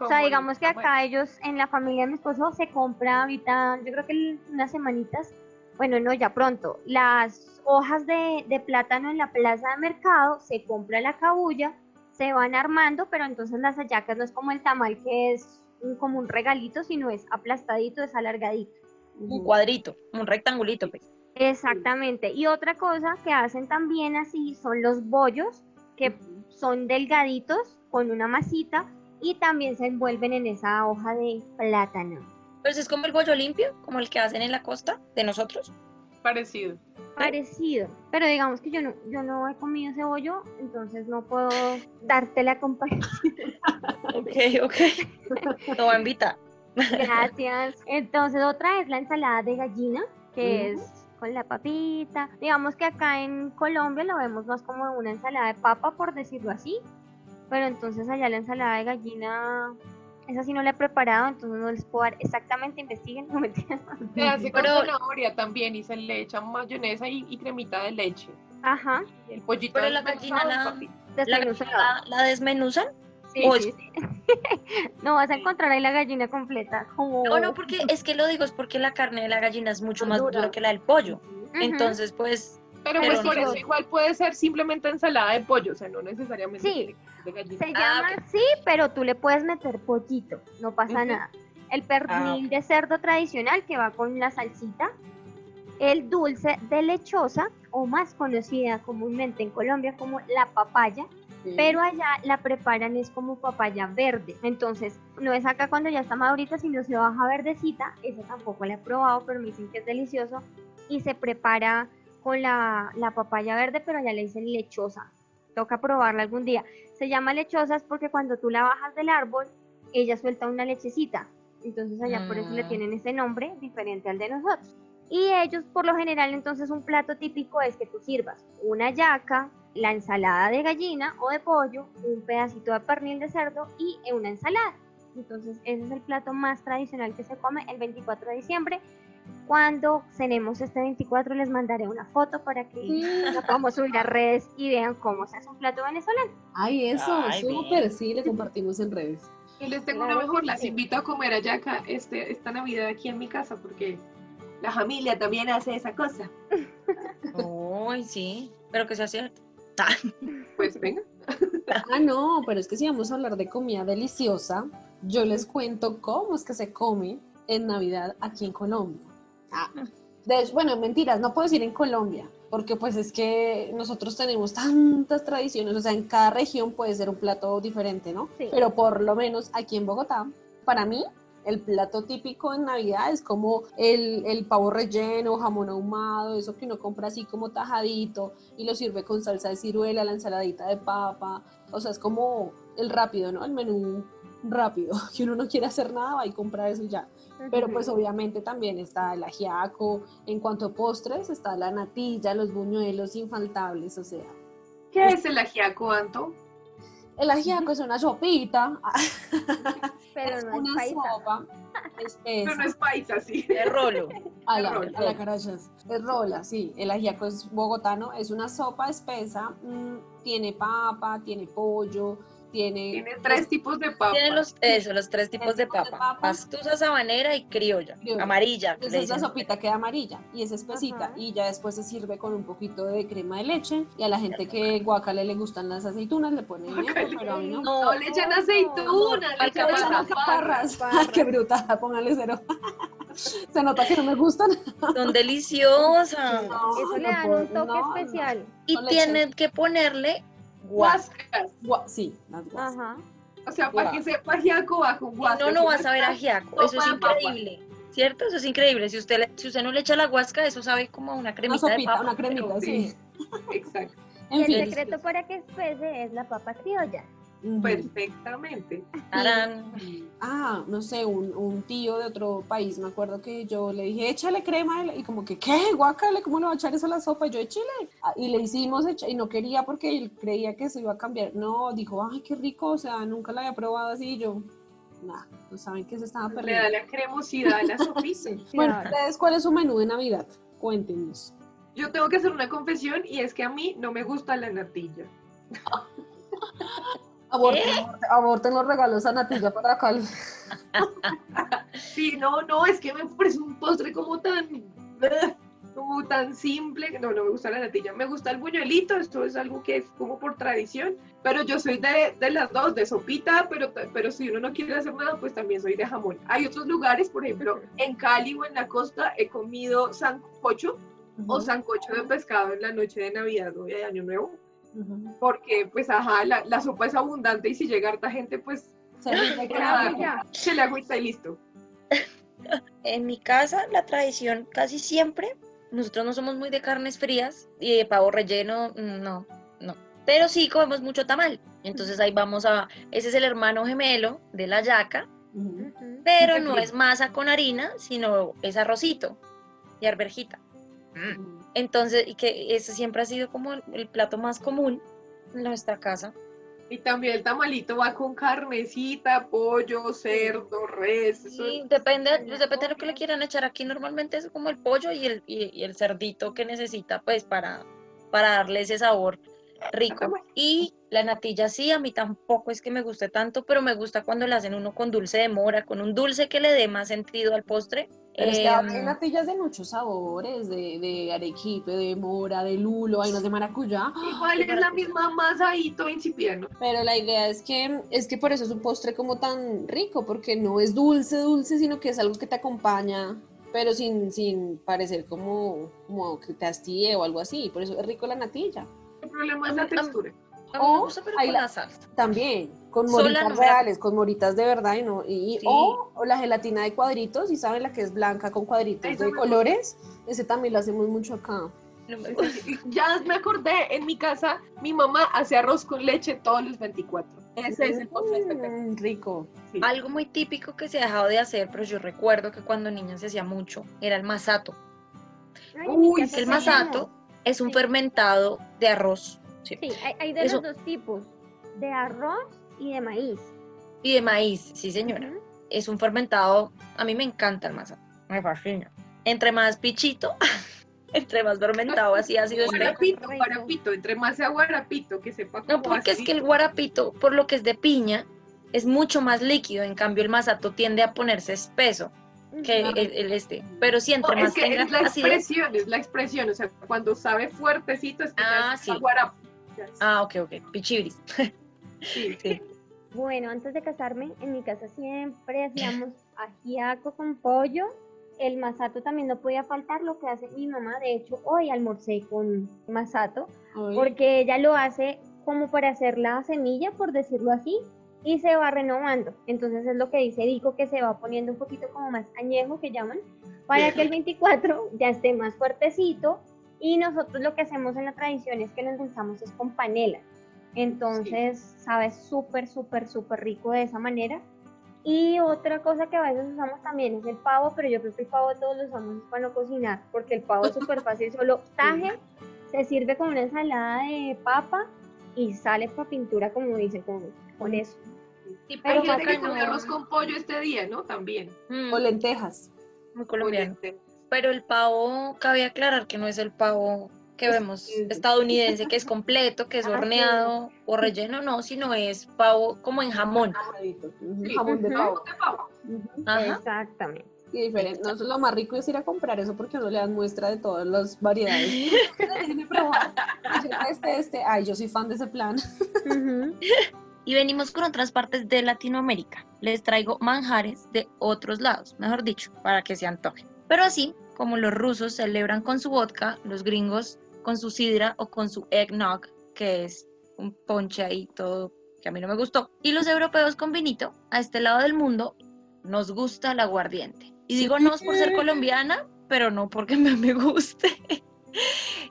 O sea, digamos que acá ellos, en la familia de mi esposo, se compra ahorita, yo creo que unas semanitas, bueno, no, ya pronto, las hojas de, de plátano en la plaza de mercado, se compra la cabuya, se van armando, pero entonces las hallacas no es como el tamal, que es un, como un regalito, sino es aplastadito, es alargadito. Un cuadrito, un rectangulito. Pues. Exactamente. Y otra cosa que hacen también así son los bollos, que son delgaditos, con una masita, y también se envuelven en esa hoja de plátano. ¿Pero es como el bollo limpio? ¿Como el que hacen en la costa de nosotros? Parecido. Parecido, pero digamos que yo no, yo no he comido ese bollo, entonces no puedo darte la comparación. Ok, ok, te voy a invitar. Gracias. Entonces otra es la ensalada de gallina, que uh-huh. es con la papita. Digamos que acá en Colombia lo vemos más como una ensalada de papa, por decirlo así. Pero entonces allá la ensalada de gallina, esa sí no la he preparado, entonces no les puedo dar exactamente, investiguen. No me se hace con zanahoria también y se le echa mayonesa y, y cremita de leche. Ajá. Y el pollito. Pero la gallina la, la, la desmenuzan. Sí, oh, sí, sí. No vas a encontrar ahí la gallina completa. Oh. No, no, porque es que lo digo, es porque la carne de la gallina es mucho más dura que la del pollo. Uh-huh. Entonces, pues... Pero, pero pues por eso igual puede ser simplemente ensalada de pollo, o sea, no necesariamente sí. de gallina. Se llama ah, así, okay. pero tú le puedes meter pollito, no pasa uh-huh. nada. El pernil ah, okay. de cerdo tradicional que va con la salsita, el dulce de lechosa, o más conocida comúnmente en Colombia como la papaya, sí. pero allá la preparan es como papaya verde, entonces no es acá cuando ya está madurita, sino se baja verdecita, esa tampoco la he probado, pero me dicen que es delicioso, y se prepara... con la, la papaya verde, pero allá le dicen lechosa, toca probarla algún día. Se llama lechosas porque cuando tú la bajas del árbol, ella suelta una lechecita, entonces allá mm. por eso le tienen ese nombre diferente al de nosotros. Y ellos por lo general entonces un plato típico es que tú sirvas una yaca, la ensalada de gallina o de pollo, un pedacito de pernil de cerdo y una ensalada. Entonces ese es el plato más tradicional que se come el veinticuatro de diciembre. Cuando cenemos este veinticuatro les mandaré una foto para que la podamos subir a redes y vean cómo se hace un plato venezolano. Ay, eso, súper, sí, le compartimos en redes. Yo les tengo claro, una mejor, sí. las invito a comer allá acá este, esta Navidad aquí en mi casa porque la familia también hace esa cosa. Ay, oh, sí, pero que sea cierto. Ah. Pues venga. Ah, no, pero es que si vamos a hablar de comida deliciosa, yo les cuento cómo es que se come en Navidad aquí en Colombia. Ah, de hecho, bueno, mentiras, no puedo decir en Colombia, porque pues es que nosotros tenemos tantas tradiciones, o sea, en cada región puede ser un plato diferente, ¿no? Sí. Pero por lo menos aquí en Bogotá, para mí, el plato típico en Navidad es como el, el pavo relleno, jamón ahumado, eso que uno compra así como tajadito y lo sirve con salsa de ciruela, la ensaladita de papa, o sea, es como el rápido, ¿no? El menú rápido, que uno no quiere hacer nada, va y compra eso y ya. Pero pues obviamente también está el ajiaco, en cuanto a postres está la natilla, los buñuelos infaltables, o sea. ¿Qué es el ajiaco, Anto? El ajiaco es una sopita, pero es no una es paisa. Sopa espesa. Pero no es paisa, sí, es rolo. A la, a la carachas, es rola, sí, el ajiaco es bogotano, es una sopa espesa, mm, tiene papa, tiene pollo, Tiene, tiene tres los, tipos de papa. Tiene los, eso, los tres tipos, tres de, tipos de papa. Pastusa, sabanera y criolla, criolla. Amarilla. Esa es la sopita que es amarilla y es espesita. Ajá. Y ya después se sirve con un poquito de crema de leche. Y a la gente ya que guacale le gustan las aceitunas le ponen guacale. Pero a mí no. No, no le echan aceitunas, no, no, le echan alcaparras. Qué brutada, póngale cero. Se nota que no me gustan. Son deliciosas. No, eso le dan no un toque no, especial. No. Y no tienen que ponerle guascas. Gua- sí, las guascas. Ajá. O sea, para que sepa ajiaco bajo guasca. No, no vas a ver ajiaco. Eso es increíble. ¿Cierto? Eso es increíble. Si usted, le, si usted no le echa la guasca, eso sabe como una cremita una sopita, de papa. Una cremita, sí. Exacto. Y el secreto para que espese es la papa criolla. Perfectamente. ¡Tarán! Ah, no sé, un, un tío de otro país, me acuerdo que yo le dije, échale crema, y como que, ¿qué? Guácale, ¿cómo le va a echar eso a la sopa? Y yo, échale. Y le hicimos, y no quería porque él creía que se iba a cambiar. No, dijo, ay, qué rico, o sea, nunca la había probado así, y yo... Nah, no saben que se estaba perdiendo. Le da la cremosidad a la sopita. Bueno, ¿ustedes cuál es su menú de Navidad? Cuéntenos. Yo tengo que hacer una confesión y es que a mí no me gusta la natilla. Aborten, ¿Eh? aborten los regalos a natilla para acá. Sí, no, no, es que me parece un postre como tan... como tan simple, no, no me gusta la natilla, me gusta el buñuelito, esto es algo que es como por tradición, pero yo soy de, de las dos, de sopita, pero, pero si uno no quiere hacer nada, pues también soy de jamón. Hay otros lugares, por ejemplo, en Cali o en la costa he comido sancocho uh-huh. o sancocho de pescado en la noche de Navidad o de Año Nuevo, uh-huh. porque pues ajá, la, la sopa es abundante y si llega harta gente, pues se le agüita y listo. En mi casa la tradición casi siempre... Nosotros no somos muy de carnes frías y de pavo relleno, no, no. Pero sí comemos mucho tamal. Entonces ahí vamos a... Ese es el hermano gemelo de la yaca, uh-huh. pero no es masa con harina, sino es arrocito y arberjita. Uh-huh. Entonces, y que ese siempre ha sido como el, el plato más común en nuestra casa. Y también el tamalito va con carnecita, pollo, cerdo, res. Eso sí, es... depende, pues depende de lo que le quieran echar. Aquí normalmente es como el pollo y el, y, y el cerdito que necesita pues para, para darle ese sabor rico. Y la natilla sí, a mí tampoco es que me guste tanto, pero me gusta cuando la hacen uno con dulce de mora, con un dulce que le dé más sentido al postre. Pero es que hay natillas de muchos sabores, de, de arequipe, de mora, de lulo, hay unas de maracuyá. Igual es la misma masa y todo incipiente. Pero la idea es que, es que por eso es un postre como tan rico, porque no es dulce, dulce, sino que es algo que te acompaña, pero sin, sin parecer como, como que te hastille o algo así. Por eso es rico la natilla. El problema es la textura. O hay la salsa. También, con moritas reales, con moritas de verdad y no. Y, sí. o, o la gelatina de cuadritos, y saben la que es blanca con cuadritos de colores, ese también lo hacemos mucho acá. No me ya me acordé, en mi casa mi mamá hace arroz con leche todos los veinticuatro. Ese mm, es el postre mm, rico. Sí. Algo muy típico que se ha dejado de hacer, pero yo recuerdo que cuando niña se hacía mucho, era el masato. Ay, Uy, el masato bien. es un sí. fermentado de arroz. Sí, sí hay, hay de Eso. los dos tipos, de arroz y de maíz. Y de maíz, sí señora. Uh-huh. Es un fermentado, a mí me encanta el masato, me fascina. Entre más pichito, entre más fermentado, así ha sido. Guarapito, este. guarapito, entre más sea guarapito, que sepa cómo. No, porque así. Es que el guarapito, por lo que es de piña, es mucho más líquido, en cambio el masato tiende a ponerse espeso. que el, el este, pero sí entre no, más es que tenga es la expresión, acidez. es la expresión, o sea, cuando sabe fuertecito es que ah, sí. guarapito. Ah, ok, ok, pichibris. Sí, sí. Bueno, antes de casarme, en mi casa siempre hacíamos ajiaco con pollo. El masato también no podía faltar, lo que hace mi mamá. De hecho, hoy almorcé con masato, Ay. porque ella lo hace como para hacer la semilla, por decirlo así, y se va renovando. Entonces es lo que dice Dico, que se va poniendo un poquito como más añejo, que llaman, para que el veinticuatro ya esté más fuertecito. Y nosotros lo que hacemos en la tradición es que lo endulzamos es con panela. Entonces, sí. sabe súper, súper, súper rico de esa manera. Y otra cosa que a veces usamos también es el pavo, pero yo creo que el pavo todos lo usamos para no cocinar, porque el pavo es súper fácil, solo taje, se sirve con una ensalada de papa y sale para pintura, como dicen, con, con eso. Y sí, pero hay que comer arroz con pollo este día, ¿no? También. Mm. O lentejas. Muy colombiano. Pero el pavo, cabe aclarar que no es el pavo que vemos estadounidense, que es completo, que es horneado o relleno, no, sino es pavo como en jamón. Sí, jamón de pavo. Ajá. Exactamente. Y diferente. No, lo más rico es ir a comprar eso porque no le dan muestra de todas las variedades. Este, este, ay, yo soy fan de ese plan. Y venimos con otras partes de Latinoamérica. Les traigo manjares de otros lados, mejor dicho, para que se antojen. Pero así como los rusos celebran con su vodka, los gringos con su sidra o con su eggnog, que es un ponche ahí todo que a mí no me gustó, y los europeos con vinito, a este lado del mundo nos gusta el aguardiente. Y digo no es por ser colombiana, pero no porque me guste.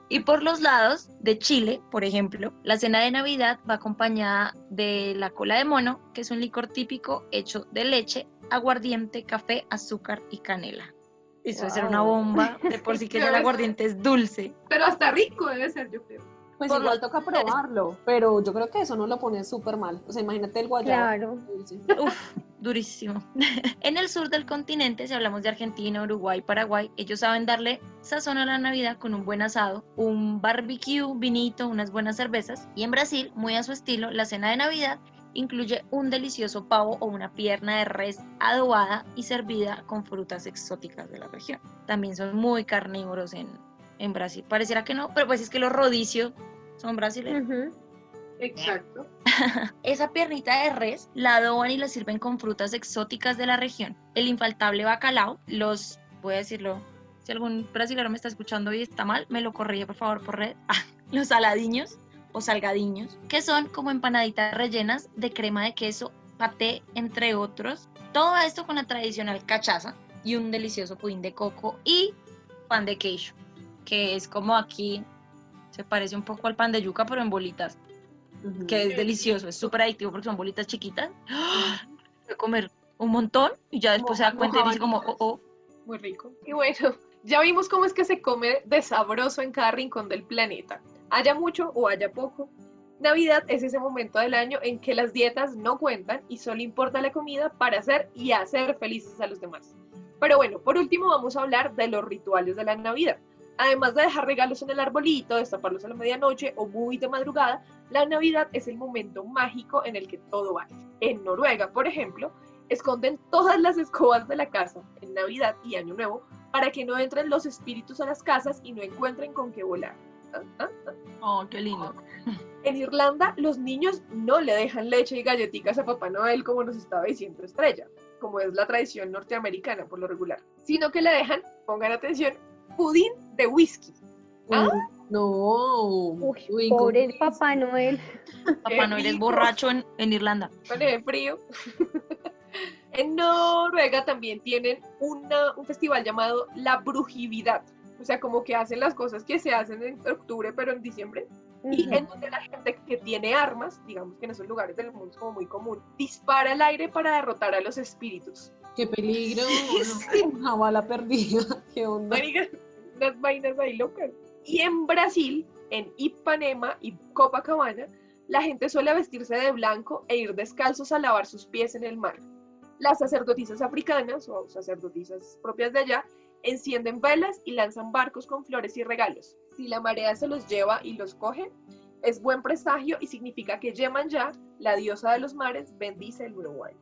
Y por los lados de Chile, por ejemplo, la cena de Navidad va acompañada de la cola de mono, que es un licor típico hecho de leche, aguardiente, café, azúcar y canela. Eso wow. Debe ser una bomba, de por sí que el aguardiente es dulce. Pero hasta rico debe ser, yo creo. Pues por igual lo... toca probarlo, pero yo creo que eso no lo pone súper mal. O sea, imagínate el guayabo. Claro. Uf, durísimo. En el sur del continente, si hablamos de Argentina, Uruguay, Paraguay, ellos saben darle sazón a la Navidad con un buen asado, un barbecue, vinito, unas buenas cervezas. Y en Brasil, muy a su estilo, la cena de Navidad incluye un delicioso pavo o una pierna de res adobada y servida con frutas exóticas de la región. También son muy carnívoros en, en Brasil. Pareciera que no, pero pues es que los rodicios son brasileños. Uh-huh. Exacto. Esa piernita de res la adoban y la sirven con frutas exóticas de la región. El infaltable bacalao, los, voy a decirlo, si algún brasileño me está escuchando y está mal, me lo corrige por favor por red. Ah, los saladiños o salgadiños, que son como empanaditas rellenas de crema de queso, paté, entre otros. Todo esto con la tradicional cachaza y un delicioso pudín de coco y pan de queijo, que es como aquí, se parece un poco al pan de yuca, pero en bolitas, uh-huh. que es delicioso, es súper adictivo porque son bolitas chiquitas. ¡Oh! Voy a comer un montón y ya después Mo- se da cuenta y dice como, oh, oh. Muy rico. Y bueno, ya vimos cómo es que se come de sabroso en cada rincón del planeta. Haya mucho o haya poco, Navidad es ese momento del año en que las dietas no cuentan y solo importa la comida para hacer y hacer felices a los demás. Pero bueno, por último vamos a hablar de los rituales de la Navidad. Además de dejar regalos en el arbolito, destaparlos a la medianoche o muy de madrugada, la Navidad es el momento mágico en el que todo vale. En Noruega, por ejemplo, esconden todas las escobas de la casa en Navidad y Año Nuevo para que no entren los espíritus a las casas y no encuentren con qué volar. Oh, qué lindo. En Irlanda, los niños no le dejan leche y galletitas a Papá Noel, como nos estaba diciendo Estrella, como es la tradición norteamericana por lo regular, sino que le dejan, pongan atención, pudín de whisky. ¿Ah? No, uy, uy, pobre el Papá Noel. Papá Noel es borracho en, en Irlanda. Bueno, de frío. En Noruega también tienen una, un festival llamado la Brujividad. O sea, como que hacen las cosas que se hacen en octubre, pero en diciembre. Uh-huh. Y en donde la gente que tiene armas, digamos que en esos lugares del mundo es como muy común, dispara al aire para derrotar a los espíritus. ¡Qué peligro! Una bala perdida. ¡Qué onda! Unas vainas ahí locas. Y en Brasil, en Ipanema y Copacabana, la gente suele vestirse de blanco e ir descalzos a lavar sus pies en el mar. Las sacerdotisas africanas, o sacerdotisas propias de allá, encienden velas y lanzan barcos con flores y regalos. Si la marea se los lleva y los coge, es buen presagio y significa que Yemanjá, la diosa de los mares, bendice el Uruguay.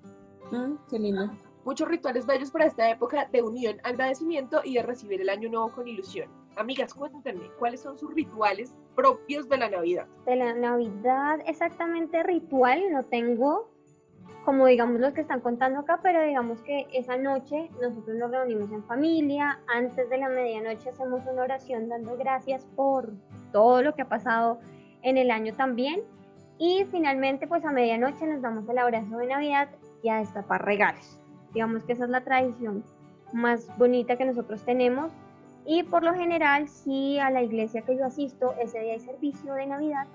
Mm, qué lindo. Muchos rituales bellos para esta época de unión, agradecimiento y de recibir el año nuevo con ilusión. Amigas, cuéntenme, ¿cuáles son sus rituales propios de la Navidad? De la Navidad, exactamente ritual, no tengo... como digamos los que están contando acá, pero digamos que esa noche nosotros nos reunimos en familia, antes de la medianoche hacemos una oración dando gracias por todo lo que ha pasado en el año también, y finalmente pues a medianoche nos damos el abrazo de Navidad y a destapar regalos. Digamos que esa es la tradición más bonita que nosotros tenemos, y por lo general sí, a la iglesia que yo asisto, ese día hay servicio de Navidad,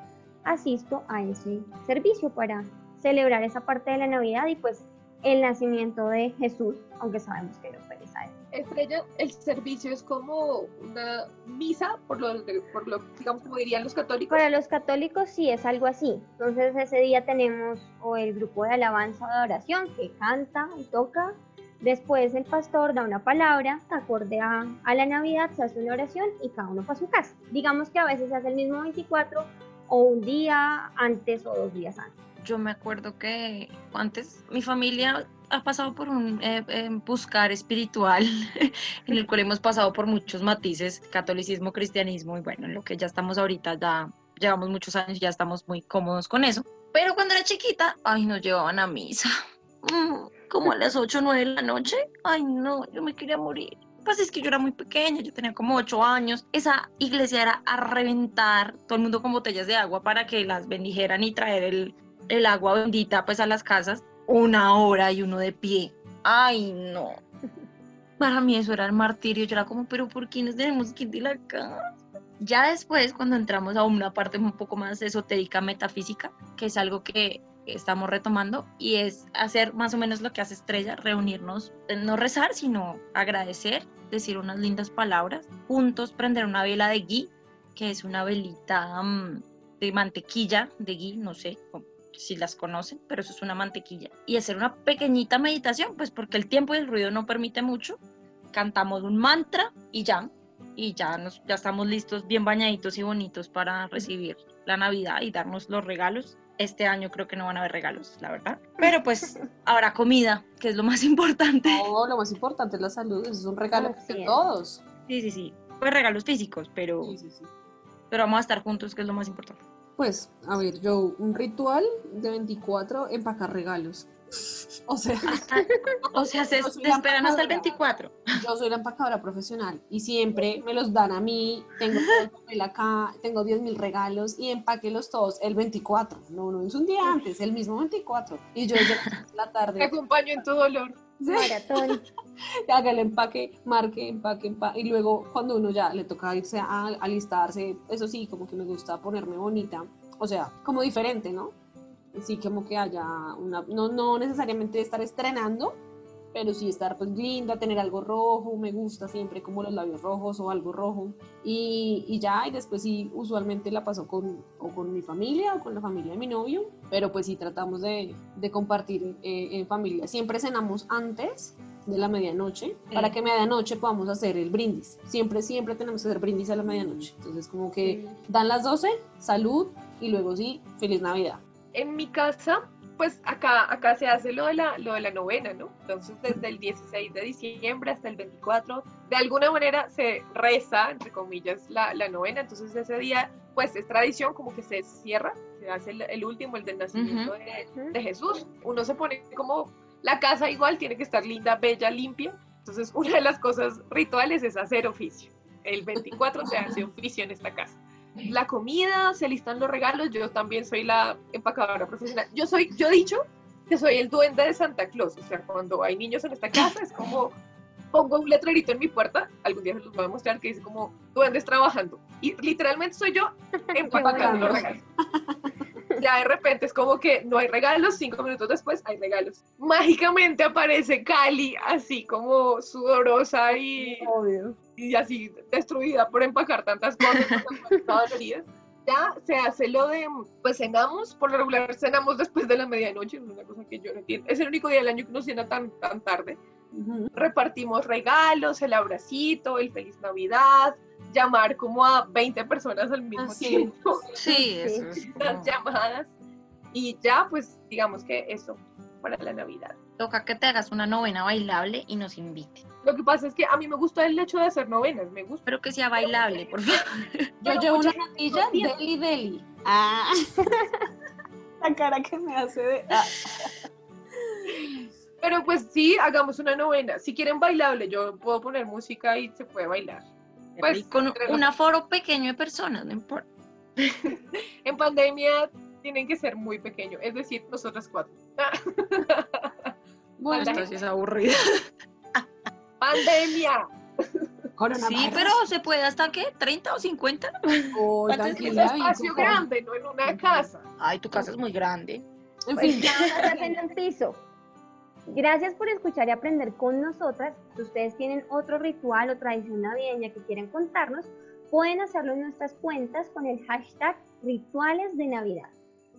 asisto a ese servicio para celebrar esa parte de la Navidad y pues el nacimiento de Jesús, aunque sabemos que no fue esa época. Estrella, el servicio es como una misa, por lo, por lo digamos, como dirían los católicos. Para los católicos sí es algo así. Entonces ese día tenemos o el grupo de alabanza o de oración que canta y toca. Después el pastor da una palabra acorde a, a la Navidad, se hace una oración y cada uno para su casa. Digamos que a veces se hace el mismo veinticuatro o un día antes o dos días antes. Yo me acuerdo que antes mi familia ha pasado por un eh, eh, buscar espiritual en el cual hemos pasado por muchos matices, catolicismo, cristianismo y bueno, en lo que ya estamos ahorita ya, llevamos muchos años y ya estamos muy cómodos con eso. Pero cuando era chiquita, ay, nos llevaban a misa, como a las ocho o nueve de la noche. Ay, no, yo me quería morir. Pues es que yo era muy pequeña, yo tenía como ocho años. Esa iglesia era a reventar, todo el mundo con botellas de agua para que las bendijeran y traer el, el agua bendita pues a las casas. Una hora y uno de pie. Ay, no. Para mí eso era el martirio. Yo era como, pero ¿por qué nos tenemos que ir de la casa? Ya después, cuando entramos a una parte un poco más esotérica, metafísica, que es algo que estamos retomando, y es hacer más o menos lo que hace Estrella, reunirnos, no rezar, sino agradecer, decir unas lindas palabras, juntos prender una vela de ghee, que es una velita um, de mantequilla, de ghee, no sé si las conocen, pero eso es una mantequilla, y hacer una pequeñita meditación, pues porque el tiempo y el ruido no permite mucho. Cantamos un mantra y ya, y ya, nos, ya estamos listos, bien bañaditos y bonitos para recibir la Navidad y darnos los regalos. Este año creo que no van a haber regalos, la verdad. Pero pues habrá comida, que es lo más importante. Oh, lo más importante es la salud, es un regalo oh, de sí. todos. Sí, sí, sí. Pues regalos físicos, pero, sí, sí, sí. pero vamos a estar juntos, que es lo más importante. Pues, a ver, yo, un ritual de veinticuatro, empacar regalos. O sea, hasta, o sea se, se esperan hasta el veinticuatro. Yo soy la empacadora profesional y siempre me los dan a mí. Tengo todo el papel acá, tengo diez mil regalos y empaquélos todos el veinticuatro. No, no es un día antes, el mismo veinticuatro. Y yo desde la tarde. Te acompaño en tu dolor. ¿Sí? Maratón. Haga el empaque, marque, empaque, empaque. Y luego, cuando uno ya le toca irse a alistarse, eso sí, como que me gusta ponerme bonita. O sea, como diferente, ¿no? Sí, como que haya una, no, no necesariamente estar estrenando, pero sí estar pues linda, tener algo rojo, me gusta siempre como los labios rojos o algo rojo, y, y ya, y después sí, usualmente la paso con, o con mi familia o con la familia de mi novio, pero pues sí tratamos de, de compartir eh, en familia. Siempre cenamos antes de la medianoche, sí. Para que a medianoche podamos hacer el brindis, siempre, siempre tenemos que hacer brindis a la medianoche, entonces como que sí. Dan las doce, salud, y luego sí, feliz Navidad. En mi casa, pues acá, acá se hace lo de, la, lo de la novena, ¿no? Entonces desde el dieciséis de diciembre hasta el veinticuatro, de alguna manera se reza, entre comillas, la, la novena. Entonces ese día, pues es tradición, como que se cierra, se hace el, el último, el del nacimiento uh-huh. de, de Jesús. Uno se pone como, la casa igual tiene que estar linda, bella, limpia. Entonces una de las cosas rituales es hacer oficio. El veinticuatro se hace oficio en esta casa. La comida, se listan los regalos, yo también soy la empacadora profesional. Yo soy, yo he dicho que soy el duende de Santa Claus, o sea, cuando hay niños en esta casa es como, pongo un letrerito en mi puerta, algún día se los voy a mostrar, que dice como, duendes trabajando, y literalmente soy yo empacando los regalos. Ya de repente es como que no hay regalos, cinco minutos después hay regalos. Mágicamente aparece Cali, así como sudorosa y, y así destruida por empacar tantas cosas, todas doloridas. Ya se hace lo de, pues cenamos, por lo regular cenamos después de la medianoche, es una cosa que yo no entiendo. Es el único día del año que no cena tan, tan tarde. Uh-huh. Repartimos regalos, el abracito, el Feliz Navidad, llamar como a veinte personas al mismo ah, tiempo. Sí, sí, eso es. Las llamadas. Y ya, pues, digamos que eso para la Navidad. Toca que te hagas una novena bailable y nos invite. Lo que pasa es que a mí me gusta el hecho de hacer novenas, me gusta. Pero que sea bailable, por favor. Yo llevo una natilla deli deli. Ah. La cara que me hace de... Ah. Pero pues sí, hagamos una novena. Si quieren bailable, yo puedo poner música y se puede bailar. Pues, con los... un aforo pequeño de personas, no importa. En pandemia tienen que ser muy pequeño, es decir, nosotras cuatro. Bueno, entonces es aburrido. ¡Pandemia! Sí, pero se puede hasta, ¿qué? ¿treinta o cincuenta? Oh, es un espacio grande, no en una casa. Ay, tu casa es muy grande. En fin, ya estás en el piso. Gracias por escuchar y aprender con nosotras. Si ustedes tienen otro ritual o tradición navideña que quieran contarnos, pueden hacerlo en nuestras cuentas con el hashtag Rituales de Navidad.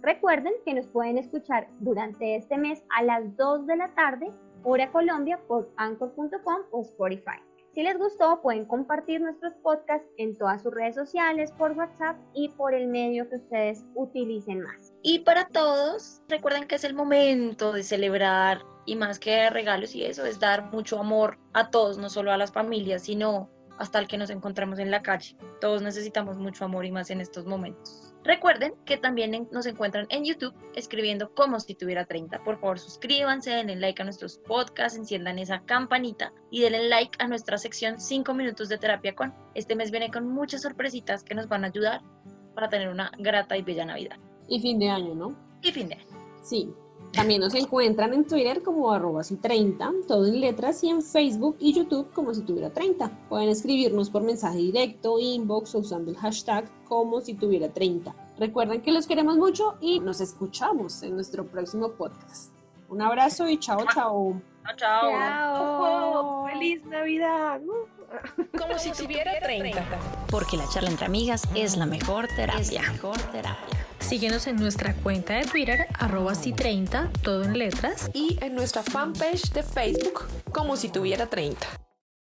Recuerden que nos pueden escuchar durante este mes a las dos de la tarde, hora Colombia, por anchor punto com o Spotify. Si les gustó, pueden compartir nuestros podcasts en todas sus redes sociales, por WhatsApp y por el medio que ustedes utilicen más. Y para todos, recuerden que es el momento de celebrar, y más que regalos y eso, es dar mucho amor a todos, no solo a las familias, sino hasta el que nos encontramos en la calle. Todos necesitamos mucho amor y más en estos momentos. Recuerden que también nos encuentran en YouTube escribiendo como si tuviera treinta. Por favor, suscríbanse, denle like a nuestros podcasts, enciendan esa campanita y denle like a nuestra sección cinco minutos de terapia con. Este mes viene con muchas sorpresitas que nos van a ayudar para tener una grata y bella Navidad. Y fin de año, ¿no? Y fin de año. Sí. También nos encuentran en Twitter como arroba si treinta, todo en letras, y en Facebook y YouTube como si tuviera treinta. Pueden escribirnos por mensaje directo, inbox o usando el hashtag como si tuviera treinta. Recuerden que los queremos mucho y nos escuchamos en nuestro próximo podcast. Un abrazo y chao, chao. Chao, chao. Chao. ¡Feliz Navidad! Como si tuviera treinta. Porque la charla entre amigas es la mejor terapia. Es la mejor terapia. Síguenos en nuestra cuenta de Twitter, arroba si treinta, todo en letras. Y en nuestra fanpage de Facebook, como si tuviera treinta.